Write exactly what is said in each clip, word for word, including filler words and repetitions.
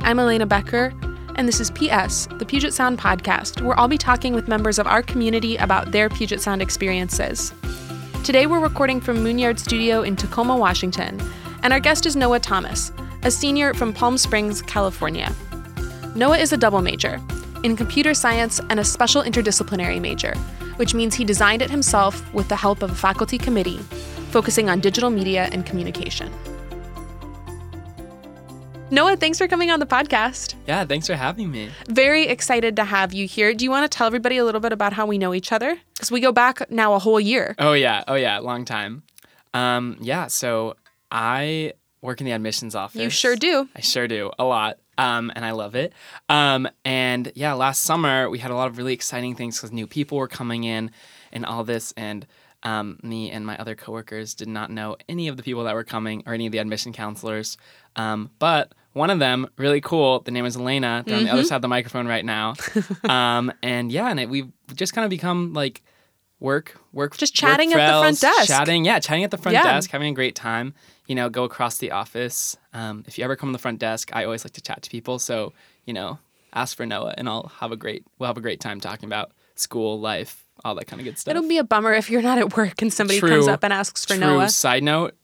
Hi, I'm Elena Becker, and this is P S, the Puget Sound podcast, where I'll be talking with members of our community about their Puget Sound experiences. Today we're recording from Mooneyard Studio in Tacoma, Washington, and our guest is Noah Thomas, a senior from Palm Springs, California. Noah is a double major, in computer science and a special interdisciplinary major, which means he designed it himself with the help of a faculty committee, focusing on digital media and communication. Noah, thanks for coming on the podcast. Yeah, thanks for having me. Very excited to have you here. Do you want to tell everybody a little bit about how we know each other? Because we go back now a whole year. Oh, yeah. Oh, yeah. Long time. Um, yeah, so I work in the admissions office. You sure do. I sure do. A lot. Um, and I love it. Um, and yeah, last summer we had a lot of really exciting things because new people were coming in and all this. And um, me and my other coworkers did not know any of the people that were coming or any of the admission counselors. Um, but one of them, really cool, the name is Elena. They're mm-hmm. on the other side of the microphone right now. um, and yeah, and it, we've just kind of become like work, work. Just chatting work trails, at the front desk. Chatting, yeah, chatting at the front yeah. desk, having a great time. You know, go across the office. Um, if you ever come to the front desk, I always like to chat to people. So, you know, ask for Noah, and I'll have a great. We'll have a great time talking about school life, all that kind of good stuff. It'll be a bummer if you're not at work and somebody true, comes up and asks for true. Noah. Side note: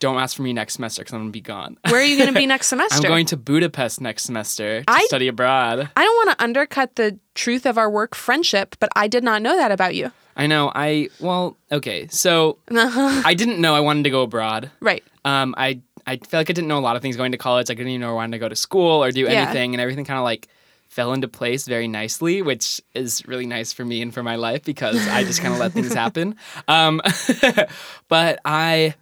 don't ask for me next semester because I'm going to be gone. Where are you going to be next semester? I'm going to Budapest next semester to I, study abroad. I don't want to undercut the truth of our work friendship, but I did not know that about you. I know. I well, okay. So uh-huh. I didn't know I wanted to go abroad. Right. Um, I I feel like I didn't know a lot of things going to college. I didn't even know I wanted to go to school or do anything, yeah. and everything kind of like fell into place very nicely, which is really nice for me and for my life because I just kind of let things happen. Um, but I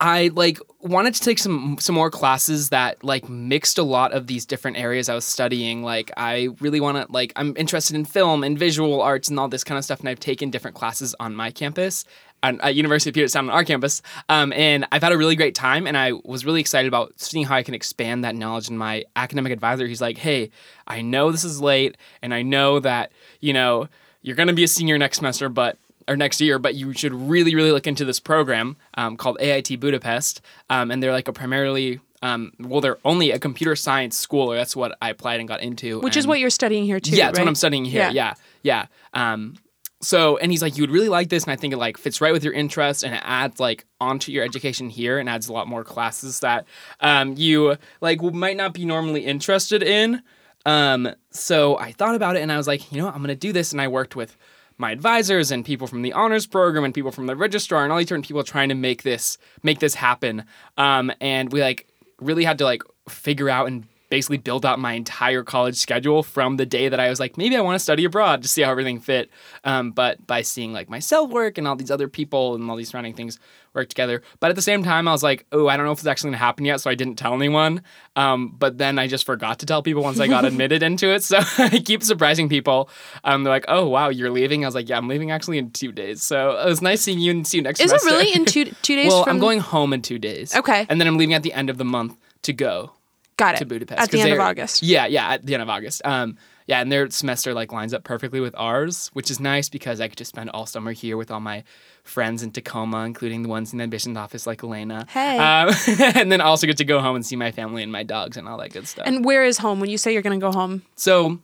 I like wanted to take some some more classes that like mixed a lot of these different areas I was studying. Like I really want to like I'm interested in film and visual arts and all this kind of stuff, and I've taken different classes on my campus. At University of Puget Sound on our campus, um, and I've had a really great time, and I was really excited about seeing how I can expand that knowledge. And my academic advisor, he's like, hey, I know this is late, and I know that, you know, you're going to be a senior next semester, but or next year, but you should really, really look into this program um, called A I T Budapest, um, and they're like a primarily... Um, well, they're only a computer science school, or that's what I applied and got into. Which and, is what you're studying here, too, Yeah, that's right? what I'm studying here, yeah, yeah. yeah. Um, So, and he's like, you would really like this, and I think it, like, fits right with your interests, and it adds, like, onto your education here and adds a lot more classes that um, you, like, might not be normally interested in. Um, so I thought about it, and I was like, you know what? I'm going to do this, and I worked with my advisors and people from the honors program and people from the registrar and all these different people trying to make this, make this happen. Um, and we, like, really had to, like, figure out and basically build out my entire college schedule from the day that I was like, maybe I want to study abroad to see how everything fit. Um, but by seeing like myself work and all these other people and all these surrounding things work together. But at the same time, I was like, oh, I don't know if it's actually going to happen yet. So I didn't tell anyone. Um, but then I just forgot to tell people once I got admitted into it. So I keep surprising people. Um, they're like, oh, wow, you're leaving. I was like, yeah, I'm leaving actually in two days. So it was nice seeing you and see you next Is semester. Is it really in two two days? Well, from... I'm going home in two days. Okay. And then I'm leaving at the end of the month to go. Got it. To Budapest. At the end of August. Yeah, yeah, at the end of August. Um, yeah, and their semester like lines up perfectly with ours, which is nice because I could just spend all summer here with all my friends in Tacoma, including the ones in the admissions office like Elena. Hey. Um, and then also get to go home and see my family and my dogs and all that good stuff. And where is home when you say you're going to go home? So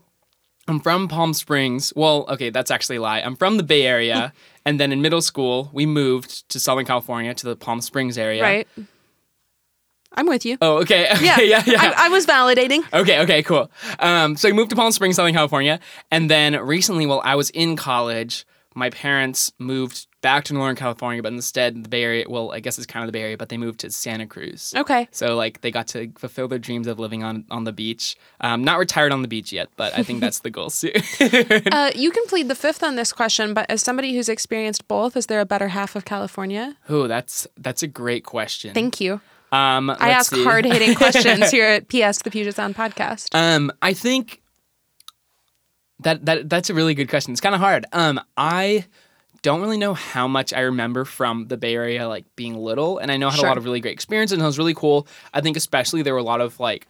I'm from Palm Springs. Well, okay, that's actually a lie. I'm from the Bay Area. And then in middle school, we moved to Southern California to the Palm Springs area. Right. I'm with you. Oh, okay. okay yeah. yeah, yeah. I, I was validating. Okay, okay, cool. Um, so I moved to Palm Springs, Southern California. And then recently, while I was in college, my parents moved back to Northern California, but instead the Bay Area, well, I guess it's kind of the Bay Area, but they moved to Santa Cruz. Okay. So, like, they got to fulfill their dreams of living on, on the beach. Um, not retired on the beach yet, but I think that's the goal soon. uh, you can plead the fifth on this question, but as somebody who's experienced both, is there a better half of California? Oh, that's, that's a great question. Thank you. Um, I ask hard-hitting questions here at P S, the Puget Sound podcast. Um, I think that that that's a really good question. It's kind of hard. Um, I don't really know how much I remember from the Bay Area, like being little, and I know I had sure. a lot of really great experiences, and it was really cool. I think especially there were a lot of like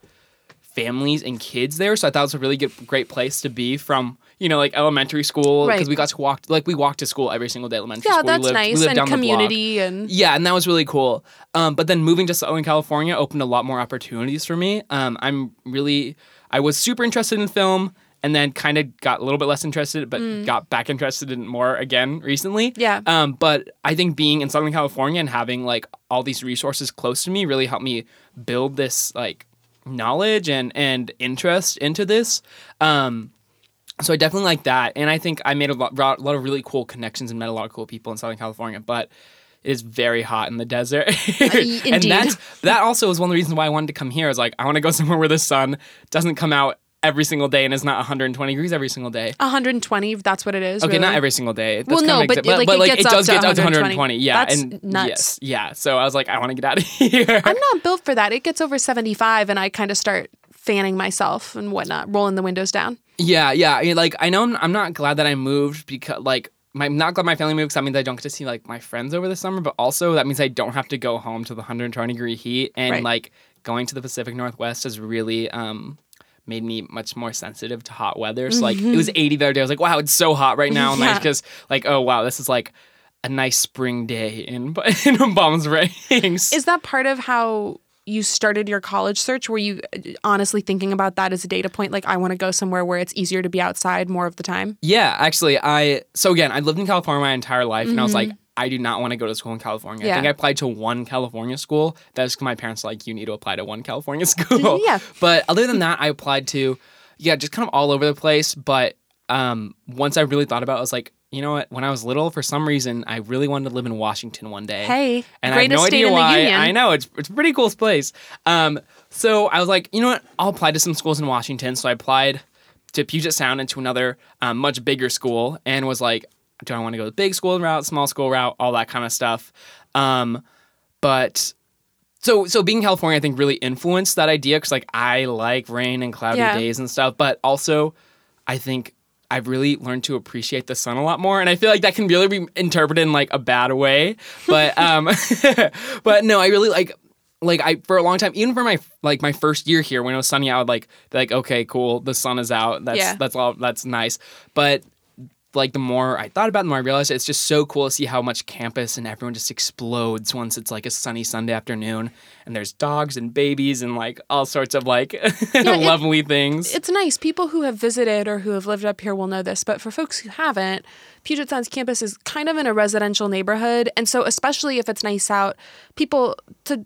families and kids there, so I thought it was a really good, great place to be from. you know, like elementary school, because right. we got to walk, like we walked to school every single day. Elementary yeah, school. Yeah, that's we lived, nice we lived and community and yeah, and that was really cool. Um, but then moving to Southern California opened a lot more opportunities for me. Um, I'm really, I was super interested in film. And then kind of got a little bit less interested, but mm. got back interested in more again recently. Yeah. Um, but I think being in Southern California and having, like, all these resources close to me really helped me build this, like, knowledge and, and interest into this. Um, so I definitely like that. And I think I made a lot, a lot of really cool connections and met a lot of cool people in Southern California. But it is very hot in the desert. Indeed. And that's, that also was one of the reasons why I wanted to come here. I was like, I want to go somewhere where the sun doesn't come out every single day, and it's not one hundred twenty degrees every single day. one hundred twenty, that's what it is. Okay, really? Not every single day. That's well, no, exa- but, but like, but, like it, it does get to one hundred twenty. Yeah, that's and nuts. Yes, yeah. So I was like, I want to get out of here. I'm not built for that. It gets over seventy-five, and I kind of start fanning myself and whatnot, rolling the windows down. Yeah, yeah. I mean, like I know I'm, I'm not glad that I moved because, like, my, I'm not glad my family moved because that means I don't get to see like my friends over the summer, but also that means I don't have to go home to the one hundred twenty degree heat, and right. like going to the Pacific Northwest is really. Um, made me much more sensitive to hot weather. So, like, mm-hmm. it was eighty the other day. I was like, wow, it's so hot right now. And yeah. I just, like, oh, wow, this is, like, a nice spring day in, in Palm Springs. Is that part of how you started your college search? Were you honestly thinking about that as a data point? Like, I want to go somewhere where it's easier to be outside more of the time? Yeah, actually, I... So, again, I lived in California my entire life. Mm-hmm. And I was like, I do not want to go to school in California. Yeah. I think I applied to one California school. That's because my parents were like, you need to apply to one California school. Yeah. But other than that, I applied to, yeah, just kind of all over the place. But um, once I really thought about it, I was like, you know what? When I was little, for some reason, I really wanted to live in Washington one day. Hey, and I have no idea why. I know. It's it's a pretty cool place. Um, so I was like, you know what? I'll apply to some schools in Washington. So I applied to Puget Sound and to another um, much bigger school and was like, do I want to go the big school route, small school route, all that kind of stuff? Um, but so so being in California, I think, really influenced that idea because, like, I like rain and cloudy yeah. days and stuff. But also, I think I've really learned to appreciate the sun a lot more. And I feel like that can really be interpreted in, like, a bad way. But, um, but no, I really, like... Like, I, for a long time, even for my, like, my first year here, when it was sunny, I would, like, be like, okay, cool, the sun is out. That's, yeah. that's all, that's nice. But... like, the more I thought about it, the more I realized it's just so cool to see how much campus and everyone just explodes once it's, like, a sunny Sunday afternoon. And there's dogs and babies and, like, all sorts of, like, yeah, lovely it, things. It's nice. People who have visited or who have lived up here will know this. But for folks who haven't, Puget Sound's campus is kind of in a residential neighborhood. And so especially if it's nice out, people, to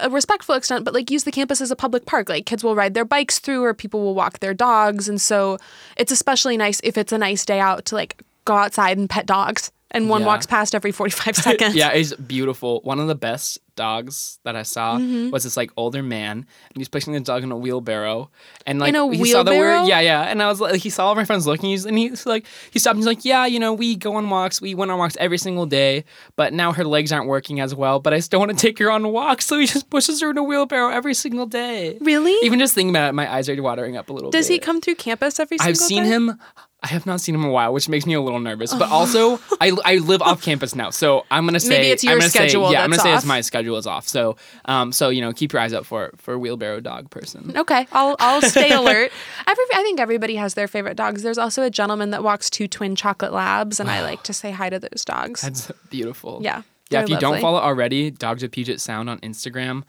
a respectful extent, but, like, use the campus as a public park. Like, kids will ride their bikes through or people will walk their dogs. And so it's especially nice if it's a nice day out to, like, go outside and pet dogs. And one yeah. walks past every forty-five seconds. Yeah, it's beautiful. One of the best dogs that I saw mm-hmm. was this, like, older man, and he's pushing the dog in a wheelbarrow. And, like, in a he wheelbarrow? Saw the word, yeah, yeah. And I was like, he saw all my friends looking, he's, and he's like, he stopped and he's like, yeah, you know, we go on walks, we went on walks every single day, but now her legs aren't working as well, but I still want to take her on walks. So he just pushes her in a wheelbarrow every single day. Really? Even just thinking about it, my eyes are watering up a little Does bit. Does he come through campus every single day? I've seen day? him. I have not seen him in a while, which makes me a little nervous. But also, I, I live off campus now, so I'm gonna say maybe it's your I'm gonna schedule. Say, yeah, that's I'm gonna say off. It's my schedule is off. So, um, so you know, keep your eyes up for for a wheelbarrow dog person. Okay, I'll I'll stay alert. Every, I think everybody has their favorite dogs. There's also a gentleman that walks two twin chocolate labs, and wow. I like to say hi to those dogs. That's beautiful. Yeah, yeah. If you lovely. Don't follow already, Dogs of Puget Sound on Instagram.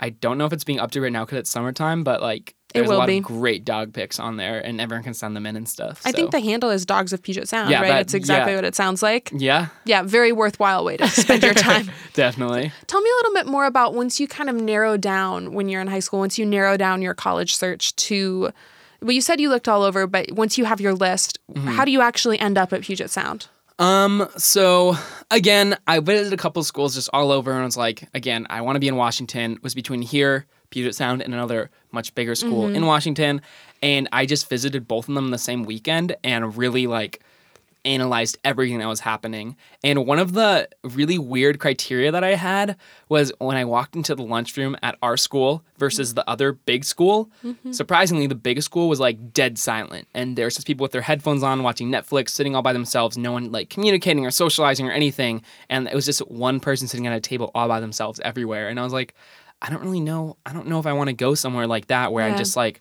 I don't know if it's being updated right now because it's summertime, but like. There's it will a lot be. Of great dog pics on there, and everyone can send them in and stuff. So. I think the handle is Dogs of Puget Sound, yeah, right? That, it's exactly yeah. what it sounds like. Yeah. Yeah, very worthwhile way to spend your time. Definitely. Tell me a little bit more about once you kind of narrow down when you're in high school, once you narrow down your college search to, well, you said you looked all over, but once you have your list, mm-hmm. how do you actually end up at Puget Sound? Um, so again, I visited a couple schools just all over, and I was like, again, I want to be in Washington. It was between here, Puget Sound, and another much bigger school mm-hmm. in Washington. And I just visited both of them the same weekend and really, like, analyzed everything that was happening. And one of the really weird criteria that I had was when I walked into the lunchroom at our school versus the other big school, mm-hmm. surprisingly, the big school was, like, dead silent. And there's just people with their headphones on, watching Netflix, sitting all by themselves, no one, like, communicating or socializing or anything. And it was just one person sitting at a table all by themselves everywhere. And I was like, I don't really know. I don't know if I want to go somewhere like that where yeah. I'm just like,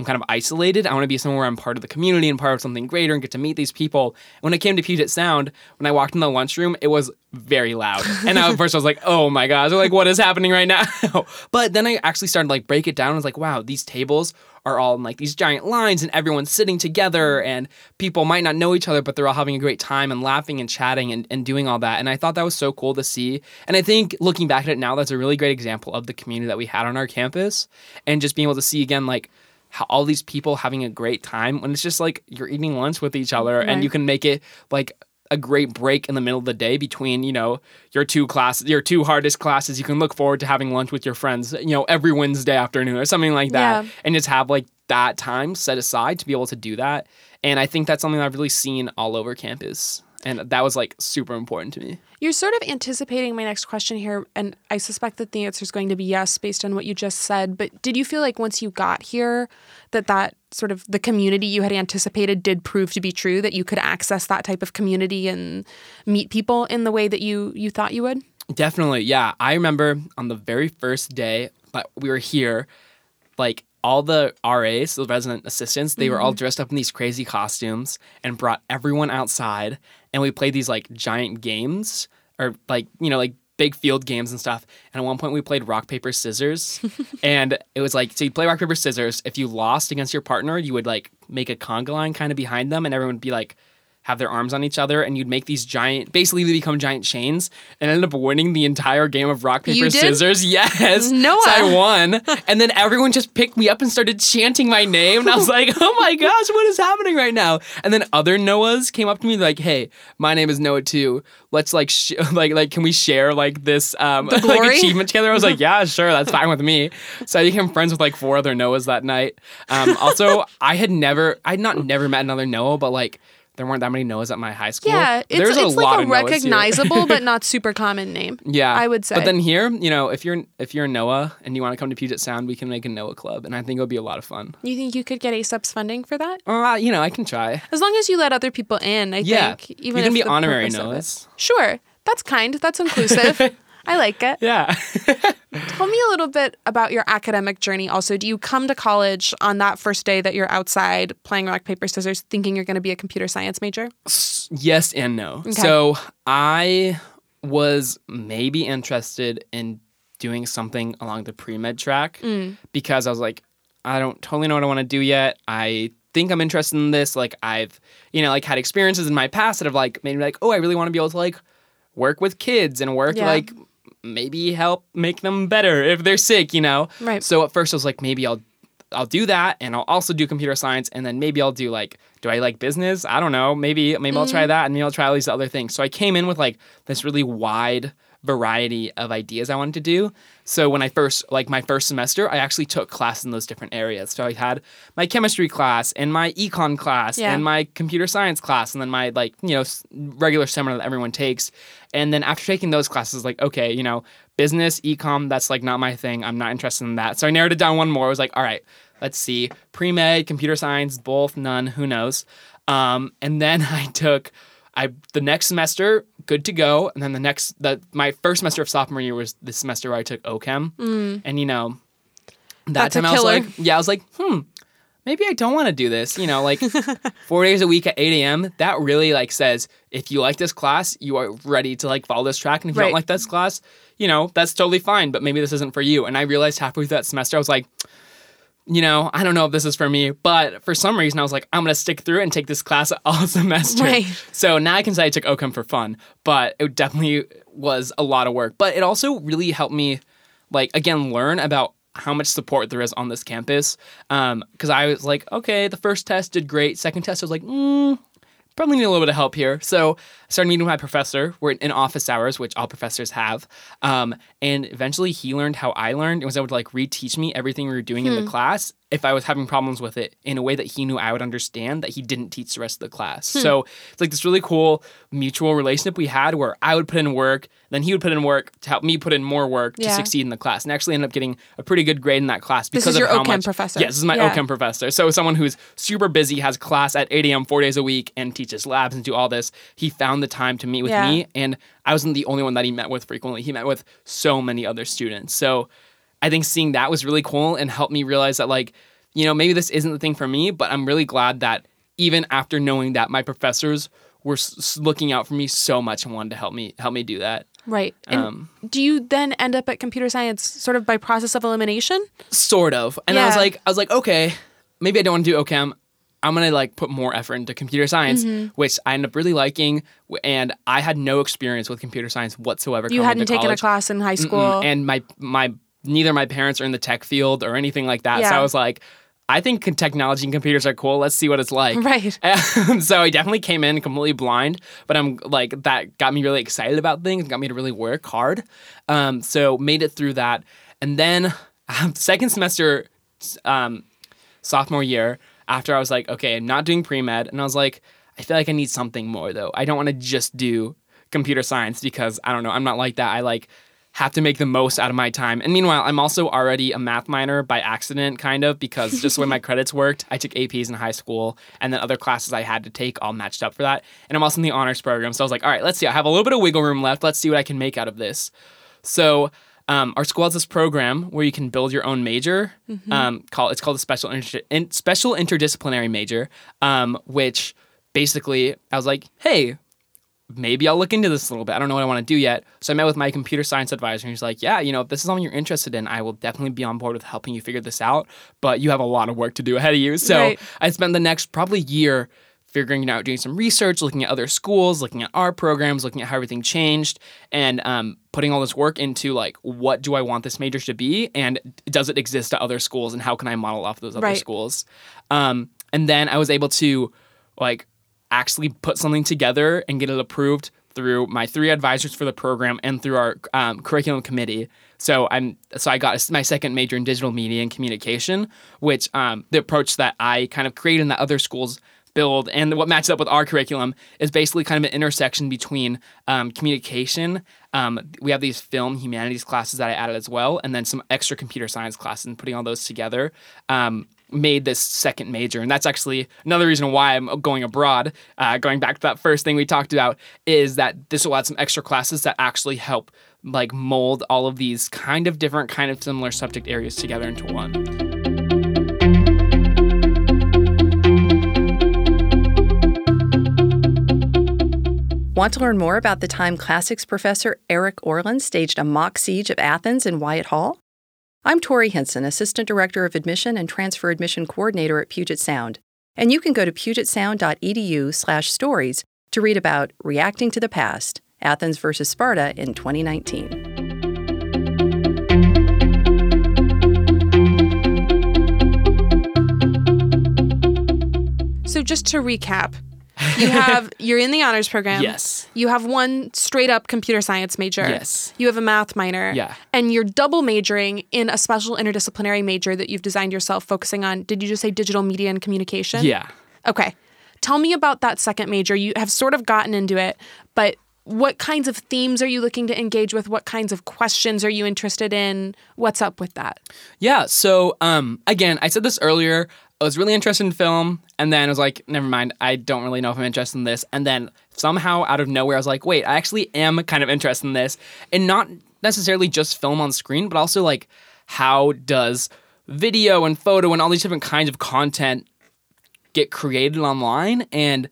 I'm kind of isolated. I want to be somewhere where I'm part of the community and part of something greater and get to meet these people. When I came to Puget Sound, when I walked in the lunchroom, it was very loud. And at first I was like, oh my gosh, like what is happening right now? But then I actually started to like break it down. And I was like, wow, these tables are all in like these giant lines and everyone's sitting together and people might not know each other, but they're all having a great time and laughing and chatting and, and doing all that. And I thought that was so cool to see. And I think looking back at it now, that's a really great example of the community that we had on our campus and just being able to see again, like how all these people having a great time when it's just like you're eating lunch with each other, right. And you can make it like a great break in the middle of the day between, you know, your two classes, your two hardest classes. You can look forward to having lunch with your friends, you know, every Wednesday afternoon or something like that. Yeah. And just have like that time set aside to be able to do that. And I think that's something that I've really seen all over campus. And that was like super important to me. You're sort of anticipating my next question here. And I suspect that the answer is going to be yes, based on what you just said. But did you feel like once you got here that that sort of the community you had anticipated did prove to be true, that you could access that type of community and meet people in the way that you, you thought you would? Definitely. Yeah. I remember on the very first day that we were here, like all the R As, the resident assistants, they mm-hmm. were all dressed up in these crazy costumes and brought everyone outside. And we played these like giant games or like, you know, like big field games and stuff. And at one point we played rock, paper, scissors. And it was like, so you play rock, paper, scissors. If you lost against your partner, you would like make a conga line kind of behind them and everyone would be like, have their arms on each other. And you'd make these giant, basically they become giant chains. And I ended up winning the entire game of rock, paper, you did? Scissors. Yes. Noah. So I won. And then everyone just picked me up and started chanting my name. And I was like, oh my gosh, what is happening right now? And then other Noahs came up to me like, hey, my name is Noah too. Let's like, sh- like, like, can we share like this um, like achievement together? I was like, yeah, sure. That's fine with me. So I became friends with like four other Noahs that night. Um, also, I had never, I'd not never met another Noah, but like, there weren't that many Noahs at my high school. Yeah, it's, There's it's a like a recognizable but not super common name. Yeah, I would say. But then here, you know, if you're if you're a Noah and you want to come to Puget Sound, we can make a Noah club, and I think it would be a lot of fun. You think you could get A SUPS funding for that? Uh, you know, I can try. As long as you let other people in, I yeah. think. Yeah, you can be honorary Noahs. Sure, that's kind. That's inclusive. I like it. Yeah. Tell me a little bit about your academic journey also. Do you come to college on that first day that you're outside playing rock, paper, scissors, thinking you're going to be a computer science major? Yes and no. Okay. So I was maybe interested in doing something along the pre-med track mm. because I was like, I don't totally know what I want to do yet. I think I'm interested in this. Like I've, you know, like had experiences in my past that have like made me like, oh, I really want to be able to like work with kids and work yeah. like maybe help make them better if they're sick, you know? Right. So at first I was like, maybe I'll I'll do that and I'll also do computer science and then maybe I'll do like, do I like business? I don't know. Maybe maybe mm-hmm. I'll try that and maybe I'll try all these other things. So I came in with like this really wide variety of ideas I wanted to do. So when I first, like my first semester, I actually took classes in those different areas. So I had my chemistry class and my econ class yeah. and my computer science class and then my like, you know, regular seminar that everyone takes. And then after taking those classes, like, okay, you know, business, ecom, that's like not my thing. I'm not interested in that. So I narrowed it down one more. I was like, all right, let's see. Pre-med, computer science, both, none, who knows. Um, and then I took... I the next semester, good to go. And then the next, the, my first semester of sophomore year was the semester where I took O-Chem. Mm. And, you know, that That's time I was like, yeah, I was like, hmm, maybe I don't want to do this. You know, like four days a week at eight a.m., that really like says, if you like this class, you are ready to like follow this track. And if you right. don't like this class, you know, that's totally fine. But maybe this isn't for you. And I realized halfway through that semester, I was like, you know, I don't know if this is for me, but for some reason I was like, I'm going to stick through and take this class all semester. Right. So now I can say I took O-Chem for fun, but it definitely was a lot of work. But it also really helped me, like, again, learn about how much support there is on this campus. Um, because I was like, okay, the first test did great. Second test, I was like, mm, probably need a little bit of help here. So I started meeting with my professor. We're in office hours, which all professors have. Um, and eventually he learned how I learned and was able to like reteach me everything we were doing hmm. in the class if I was having problems with it in a way that he knew I would understand that he didn't teach the rest of the class. Hmm. So it's like this really cool mutual relationship we had where I would put in work, then he would put in work to help me put in more work yeah. to succeed in the class. And actually ended up getting a pretty good grade in that class. Because this is your of how O-Chem much, professor. Yes, this is my yeah. O-Chem professor. So someone who's super busy, has class at eight a.m. four days a week and teaches labs and do all this. He found the time to meet with yeah. me. And I wasn't the only one that he met with frequently. He met with so many other students. So I think seeing that was really cool and helped me realize that, like, you know, maybe this isn't the thing for me, but I'm really glad that even after knowing that, my professors were s- looking out for me so much and wanted to help me help me do that. Right. And um, do you then end up at computer science sort of by process of elimination? Sort of. And yeah. I was like, I was like, okay, maybe I don't want to do O-Chem. I'm going to like put more effort into computer science, mm-hmm. which I ended up really liking. And I had no experience with computer science whatsoever. You hadn't taken college. a class in high school. Mm-mm. And my, my, neither my parents are in the tech field or anything like that. Yeah. So I was like, I think technology and computers are cool. Let's see what it's like. Right. And so I definitely came in completely blind, but I'm like, that got me really excited about things, got me to really work hard. Um, so made it through that. And then um, second semester, um, sophomore year, after I was like, okay, I'm not doing pre-med. And I was like, I feel like I need something more, though. I don't want to just do computer science because, I don't know, I'm not like that. I, like, have to make the most out of my time. And meanwhile, I'm also already a math minor by accident, kind of, because just the way my credits worked, I took A Ps in high school, and then other classes I had to take all matched up for that. And I'm also in the honors program. So I was like, all right, let's see. I have a little bit of wiggle room left. Let's see what I can make out of this. So... Um, our school has this program where you can build your own major. Mm-hmm. Um, call, it's called a special inter- in, special interdisciplinary major, um, which basically I was like, hey, maybe I'll look into this a little bit. I don't know what I want to do yet. So I met with my computer science advisor, and he's like, yeah, you know, if this is something you're interested in, I will definitely be on board with helping you figure this out. But you have a lot of work to do ahead of you. So right. I spent the next probably year figuring it out, doing some research, looking at other schools, looking at our programs, looking at how everything changed, and um, putting all this work into, like, what do I want this major to be, and does it exist at other schools, and how can I model off those other right. schools? Um, and then I was able to, like, actually put something together and get it approved through my three advisors for the program and through our um, curriculum committee. So I'm so I got my second major in digital media and communication, which um, the approach that I kind of created in the other schools build and what matches up with our curriculum is basically kind of an intersection between um, communication. Um, we have these film humanities classes that I added as well, and then some extra computer science classes, and putting all those together um, made this second major. And that's actually another reason why I'm going abroad. Uh, going back to that first thing we talked about, is that this will add some extra classes that actually help like mold all of these kind of different, kind of similar subject areas together into one. Want to learn more about the time classics professor Eric Orland staged a mock siege of Athens in Wyatt Hall? I'm Tori Henson, Assistant Director of Admission and Transfer Admission Coordinator at Puget Sound, and you can go to pugetsound.edu slash stories to read about Reacting to the Past, Athens versus Sparta in twenty nineteen. So just to recap, you have, you're in the honors program. Yes. You have one straight up computer science major. Yes. You have a math minor. Yeah. And you're double majoring in a special interdisciplinary major that you've designed yourself, focusing on, did you just say digital media and communication? Yeah. Okay. Tell me about that second major. You have sort of gotten into it, but what kinds of themes are you looking to engage with? What kinds of questions are you interested in? What's up with that? Yeah. So, um, again, I said this earlier. I was really interested in film, and then I was like, never mind, I don't really know if I'm interested in this. And then somehow out of nowhere, I was like, wait, I actually am kind of interested in this. And not necessarily just film on screen, but also like, how does video and photo and all these different kinds of content get created online? And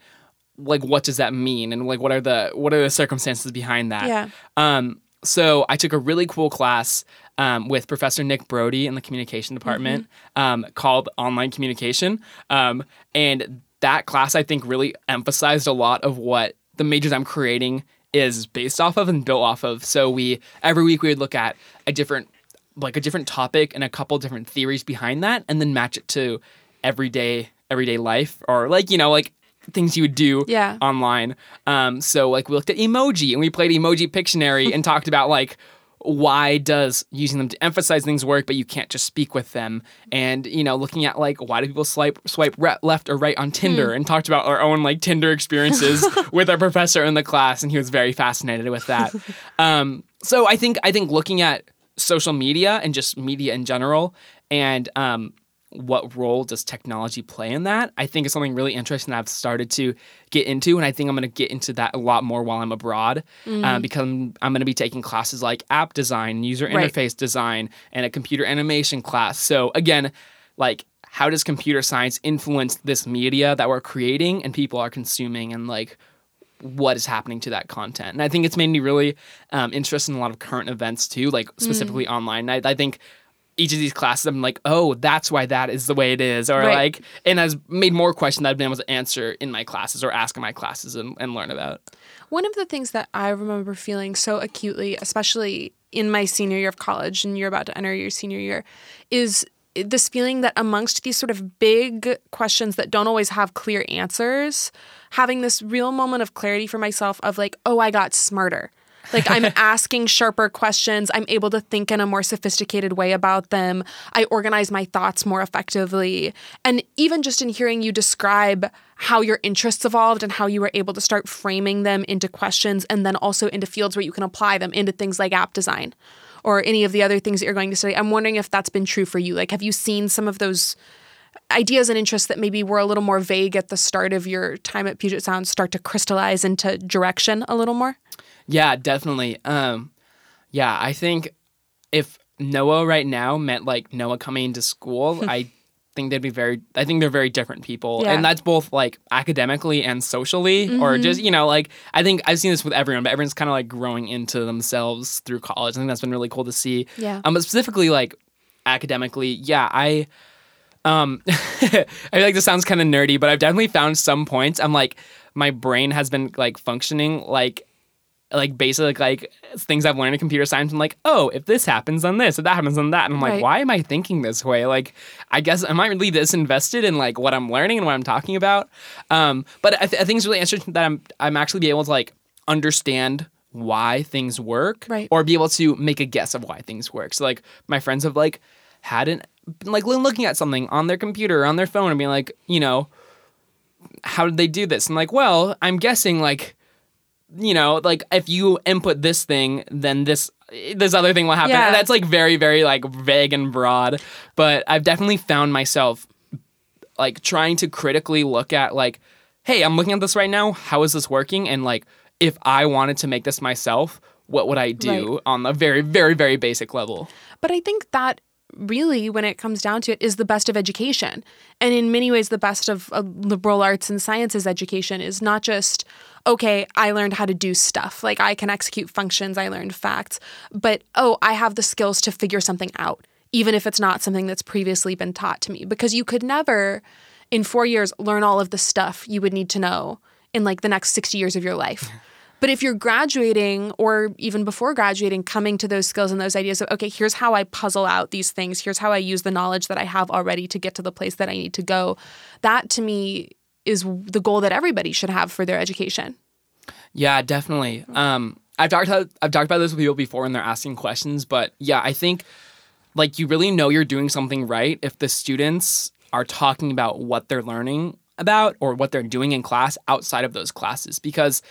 like, what does that mean? And like, what are the what are the circumstances behind that? Yeah. Um, so I took a really cool class Um, with Professor Nick Brody in the communication department, mm-hmm. um, called Online Communication. Um, and that class, I think, really emphasized a lot of what the majors I'm creating is based off of and built off of. So we every week we would look at a different, like a different topic and a couple different theories behind that, and then match it to everyday everyday life, or like, you know, like things you would do yeah. online. Um, so like we looked at emoji, and we played Emoji Pictionary and talked about like, why does using them to emphasize things work, but you can't just speak with them? And, you know, looking at, like, why do people swipe swipe re- left or right on Tinder? Mm. And talked about our own, like, Tinder experiences with our professor in the class, and he was very fascinated with that. um, so I think I think looking at social media and just media in general, and um, what role does technology play in that, I think is something really interesting that I've started to get into. And I think I'm going to get into that a lot more while I'm abroad, mm. uh, because I'm, I'm going to be taking classes like app design, user interface right. design, and a computer animation class. So again, like how does computer science influence this media that we're creating and people are consuming, and like what is happening to that content? And I think it's made me really um, interested in a lot of current events too, like specifically mm. online. I, I think each of these classes, I'm like, oh, that's why that is the way it is. Or right. like, and has made more questions that I've been able to answer in my classes or ask in my classes and, and learn about. One of the things that I remember feeling so acutely, especially in my senior year of college, and you're about to enter your senior year, is this feeling that amongst these sort of big questions that don't always have clear answers, having this real moment of clarity for myself of like, oh, I got smarter. Like, I'm asking sharper questions. I'm able to think in a more sophisticated way about them. I organize my thoughts more effectively. And even just in hearing you describe how your interests evolved and how you were able to start framing them into questions and then also into fields where you can apply them, into things like app design or any of the other things that you're going to study. I'm wondering if that's been true for you. Like, have you seen some of those ideas and interests that maybe were a little more vague at the start of your time at Puget Sound start to crystallize into direction a little more? Yeah, definitely. Um, yeah, I think if Noah right now meant like Noah coming into school, I think they'd be very, I think they're very different people. Yeah. And that's both like academically and socially, mm-hmm. or just, you know, like, I think I've seen this with everyone, but everyone's kind of like growing into themselves through college. I think that's been really cool to see. Yeah. Um, but specifically like academically, yeah, I, um, I feel like this sounds kind of nerdy, but I've definitely found some points. I'm like, my brain has been like functioning like, Like, basic, like, things I've learned in computer science. I'm like, oh, if this happens, then this. If that happens, then that. And I'm like, right. why am I thinking this way? Like, I guess am I really this invested in, like, what I'm learning and what I'm talking about? Um, but I, th- I think it's really interesting that I'm I'm actually be able to, like, understand why things work. Right. Or be able to make a guess of why things work. So, like, my friends have, like, hadn't, like, looking at something on their computer or on their phone and being like, you know, how did they do this? And, like, well, I'm guessing, like, you know, like, if you input this thing, then this this other thing will happen. Yeah. That's, like, very, very, like, vague and broad. But I've definitely found myself, like, trying to critically look at, like, hey, I'm looking at this right now. How is this working? And, like, if I wanted to make this myself, what would I do right. on a very, very, very basic level? But I think that really, when it comes down to it, is the best of education. And in many ways, the best of uh, liberal arts and sciences education is not just, okay, I learned how to do stuff. Like, I can execute functions, I learned facts. But, oh, I have the skills to figure something out, even if it's not something that's previously been taught to me. Because you could never, in four years, learn all of the stuff you would need to know in, like, the next sixty years of your life. But if you're graduating, or even before graduating, coming to those skills and those ideas of, okay, here's how I puzzle out these things. Here's how I use the knowledge that I have already to get to the place that I need to go. That, to me, is the goal that everybody should have for their education. Yeah, definitely. Um, I've talked about, I've talked about this with people before when they're asking questions. But, yeah, I think, like, you really know you're doing something right if the students are talking about what they're learning about or what they're doing in class outside of those classes. Because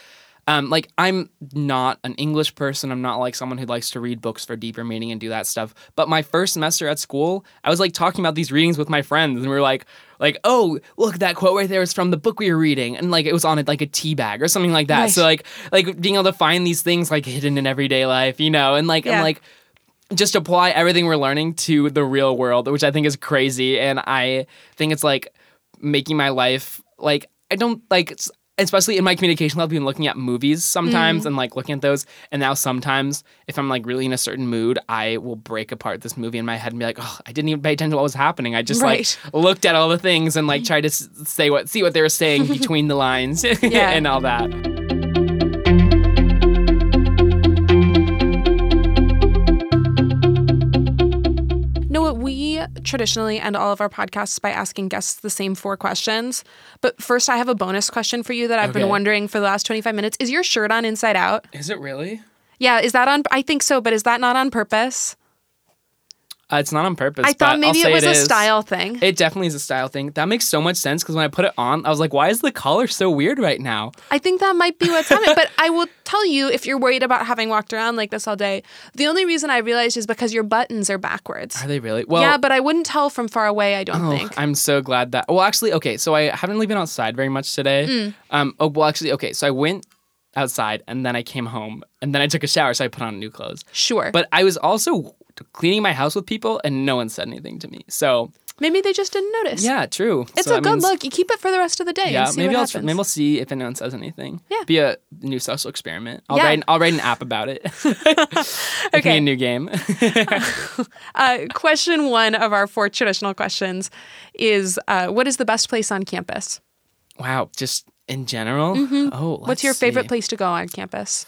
Um, like, I'm not an English person. I'm not, like, someone who likes to read books for deeper meaning and do that stuff. But my first semester at school, I was, like, talking about these readings with my friends. And we were like, like, oh, look, that quote right there is from the book we were reading. And, like, it was on, a, like, a tea bag or something like that. Nice. So, like, like being able to find these things, like, hidden in everyday life, you know. And, like, yeah. and, like just apply everything we're learning to the real world, which I think is crazy. And I think it's, like, making my life, like, I don't, like, it's, especially in my communication, I've been looking at movies sometimes mm. and, like, looking at those. And now sometimes if I'm, like, really in a certain mood, I will break apart this movie in my head and be like, oh, I didn't even pay attention to what was happening. I just, right. like, looked at all the things and, like, tried to say what, see what they were saying between the lines yeah. and all that. We traditionally end all of our podcasts by asking guests the same four questions. But first, I have a bonus question for you that I've okay. been wondering for the last twenty-five minutes. Is your shirt on inside out? Is it really? Yeah. Is that on? I think so. But is that not on purpose? Uh, it's not on purpose. I thought maybe it was a style thing. It definitely is a style thing. That makes so much sense because when I put it on, I was like, why is the collar so weird right now? I think that might be what's happening. But I will tell you, if you're worried about having walked around like this all day, the only reason I realized is because your buttons are backwards. Are they really? Well, yeah, but I wouldn't tell from far away, I don't oh, think. I'm so glad that. Well, actually, okay, so I haven't really been outside very much today. Mm. Um. Oh, well, actually, okay, so I went outside and then I came home and then I took a shower, so I put on new clothes. Sure. But I was also cleaning my house with people and no one said anything to me. So Maybe they just didn't notice. Yeah, true. It's so a good means, look. You keep it for the rest of the day. Yeah, and see maybe what I'll happens. Tr- maybe we'll see if anyone says anything. Yeah, be a new social experiment. I'll yeah. write. An, I'll write an app about it. Okay, be a new game. uh, question one of our four traditional questions is: uh, what is the best place on campus? Wow, just in general. Mm-hmm. Oh, let's what's your favorite see. place to go on campus?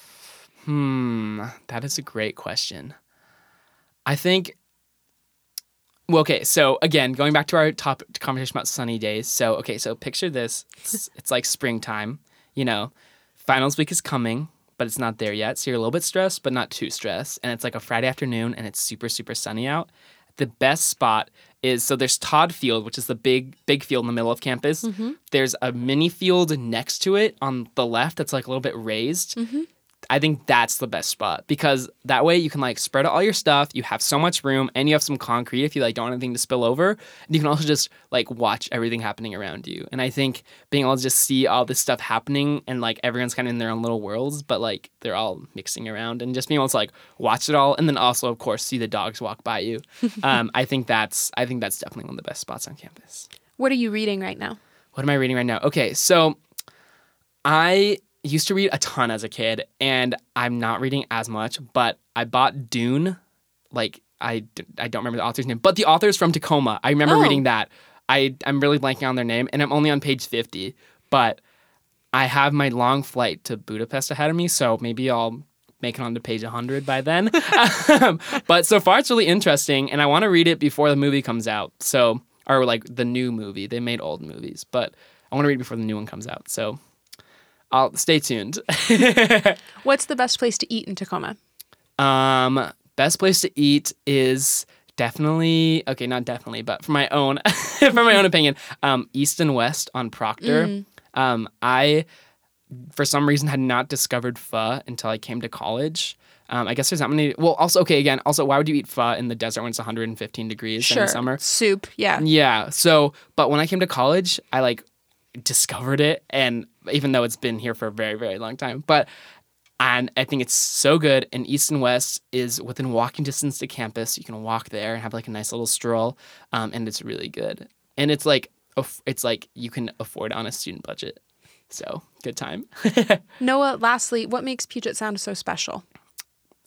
Hmm, that is a great question. I think. Well, okay, so again, going back to our top conversation about sunny days. So, okay, so picture this. It's, it's like springtime, you know. Finals week is coming, but it's not there yet. So you're a little bit stressed, but not too stressed. And it's like a Friday afternoon, and it's super, super sunny out. The best spot is, so there's Todd Field, which is the big, big field in the middle of campus. Mm-hmm. There's a mini field next to it on the left that's like a little bit raised. Mm-hmm. I think that's the best spot because that way you can like spread out all your stuff. You have so much room and you have some concrete if you like don't want anything to spill over. And you can also just like watch everything happening around you. And I think being able to just see all this stuff happening and like everyone's kind of in their own little worlds, but like they're all mixing around and just being able to like watch it all. And then also, of course, see the dogs walk by you. um, I think that's I think that's definitely one of the best spots on campus. What are you reading right now? What am I reading right now? Okay, so I... used to read a ton as a kid, and I'm not reading as much, but I bought Dune. Like, I, I don't remember the author's name, but the author's from Tacoma. I remember oh. reading that. I, I'm really blanking on their name, and I'm only on page fifty, but I have my long flight to Budapest ahead of me, so maybe I'll make it onto page one hundred by then. um, but so far, it's really interesting, and I want to read it before the movie comes out, so or, like, the new movie. They made old movies, but I want to read it before the new one comes out, so... I'll stay tuned. What's the best place to eat in Tacoma? Um, best place to eat is definitely okay, not definitely, but for my own for my own opinion, um, East and West on Proctor. Mm. Um, I for some reason had not discovered pho until I came to college. Um, I guess there's not many. Well, also okay, again, also why would you eat pho in the desert when it's one hundred fifteen degrees sure. in the summer? Soup, yeah, yeah. So, but when I came to college, I like. discovered it, and even though it's been here for a very, very long time, but and I think it's so good. And East and West is within walking distance to campus. You can walk there and have like a nice little stroll, um, and it's really good. And it's like it's like you can afford on a student budget, so good time. Noah, lastly, what makes Puget Sound so special?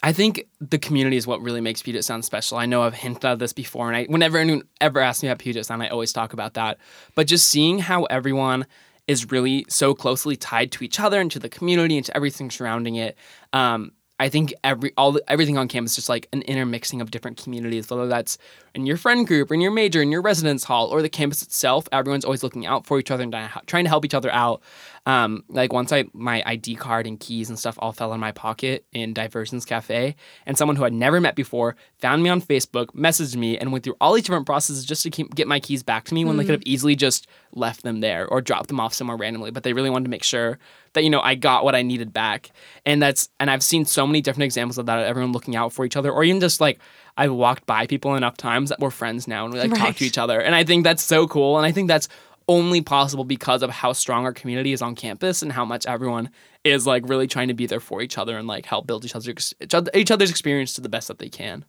I think the community is what really makes Puget Sound special. I know I've hinted at this before, and I, whenever anyone ever asks me about Puget Sound, I always talk about that. But just seeing how everyone is really so closely tied to each other and to the community and to everything surrounding it, um, I think every all everything on campus is just like an intermixing of different communities, whether that's in your friend group or in your major, in your residence hall, or the campus itself. Everyone's always looking out for each other and trying to help each other out. Um, like once I my I D card and keys and stuff all fell in my pocket in Diversions Cafe, and someone who I'd never met before found me on Facebook, messaged me, and went through all these different processes just to keep, get my keys back to me when mm. they could have easily just left them there or dropped them off somewhere randomly. But they really wanted to make sure that, you know, I got what I needed back. And that's and I've seen so many different examples of that, everyone looking out for each other, or even just like I've walked by people enough times that we're friends now and we like right. talk to each other. And I think that's so cool. And I think that's only possible because of how strong our community is on campus and how much everyone is like really trying to be there for each other and like help build each other's each other's experience to the best that they can.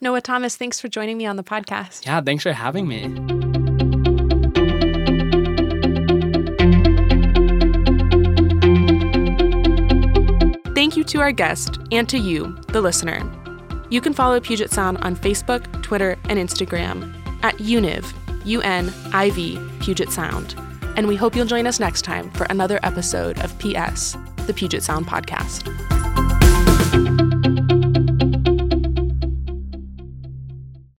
Noah Thomas, thanks for joining me on the podcast. Yeah, thanks for having me. Thank you to our guest and to you, the listener. You can follow Puget Sound on Facebook, Twitter, and Instagram at U N I V. U N I V, Puget Sound. And we hope you'll join us next time for another episode of P S, the Puget Sound Podcast.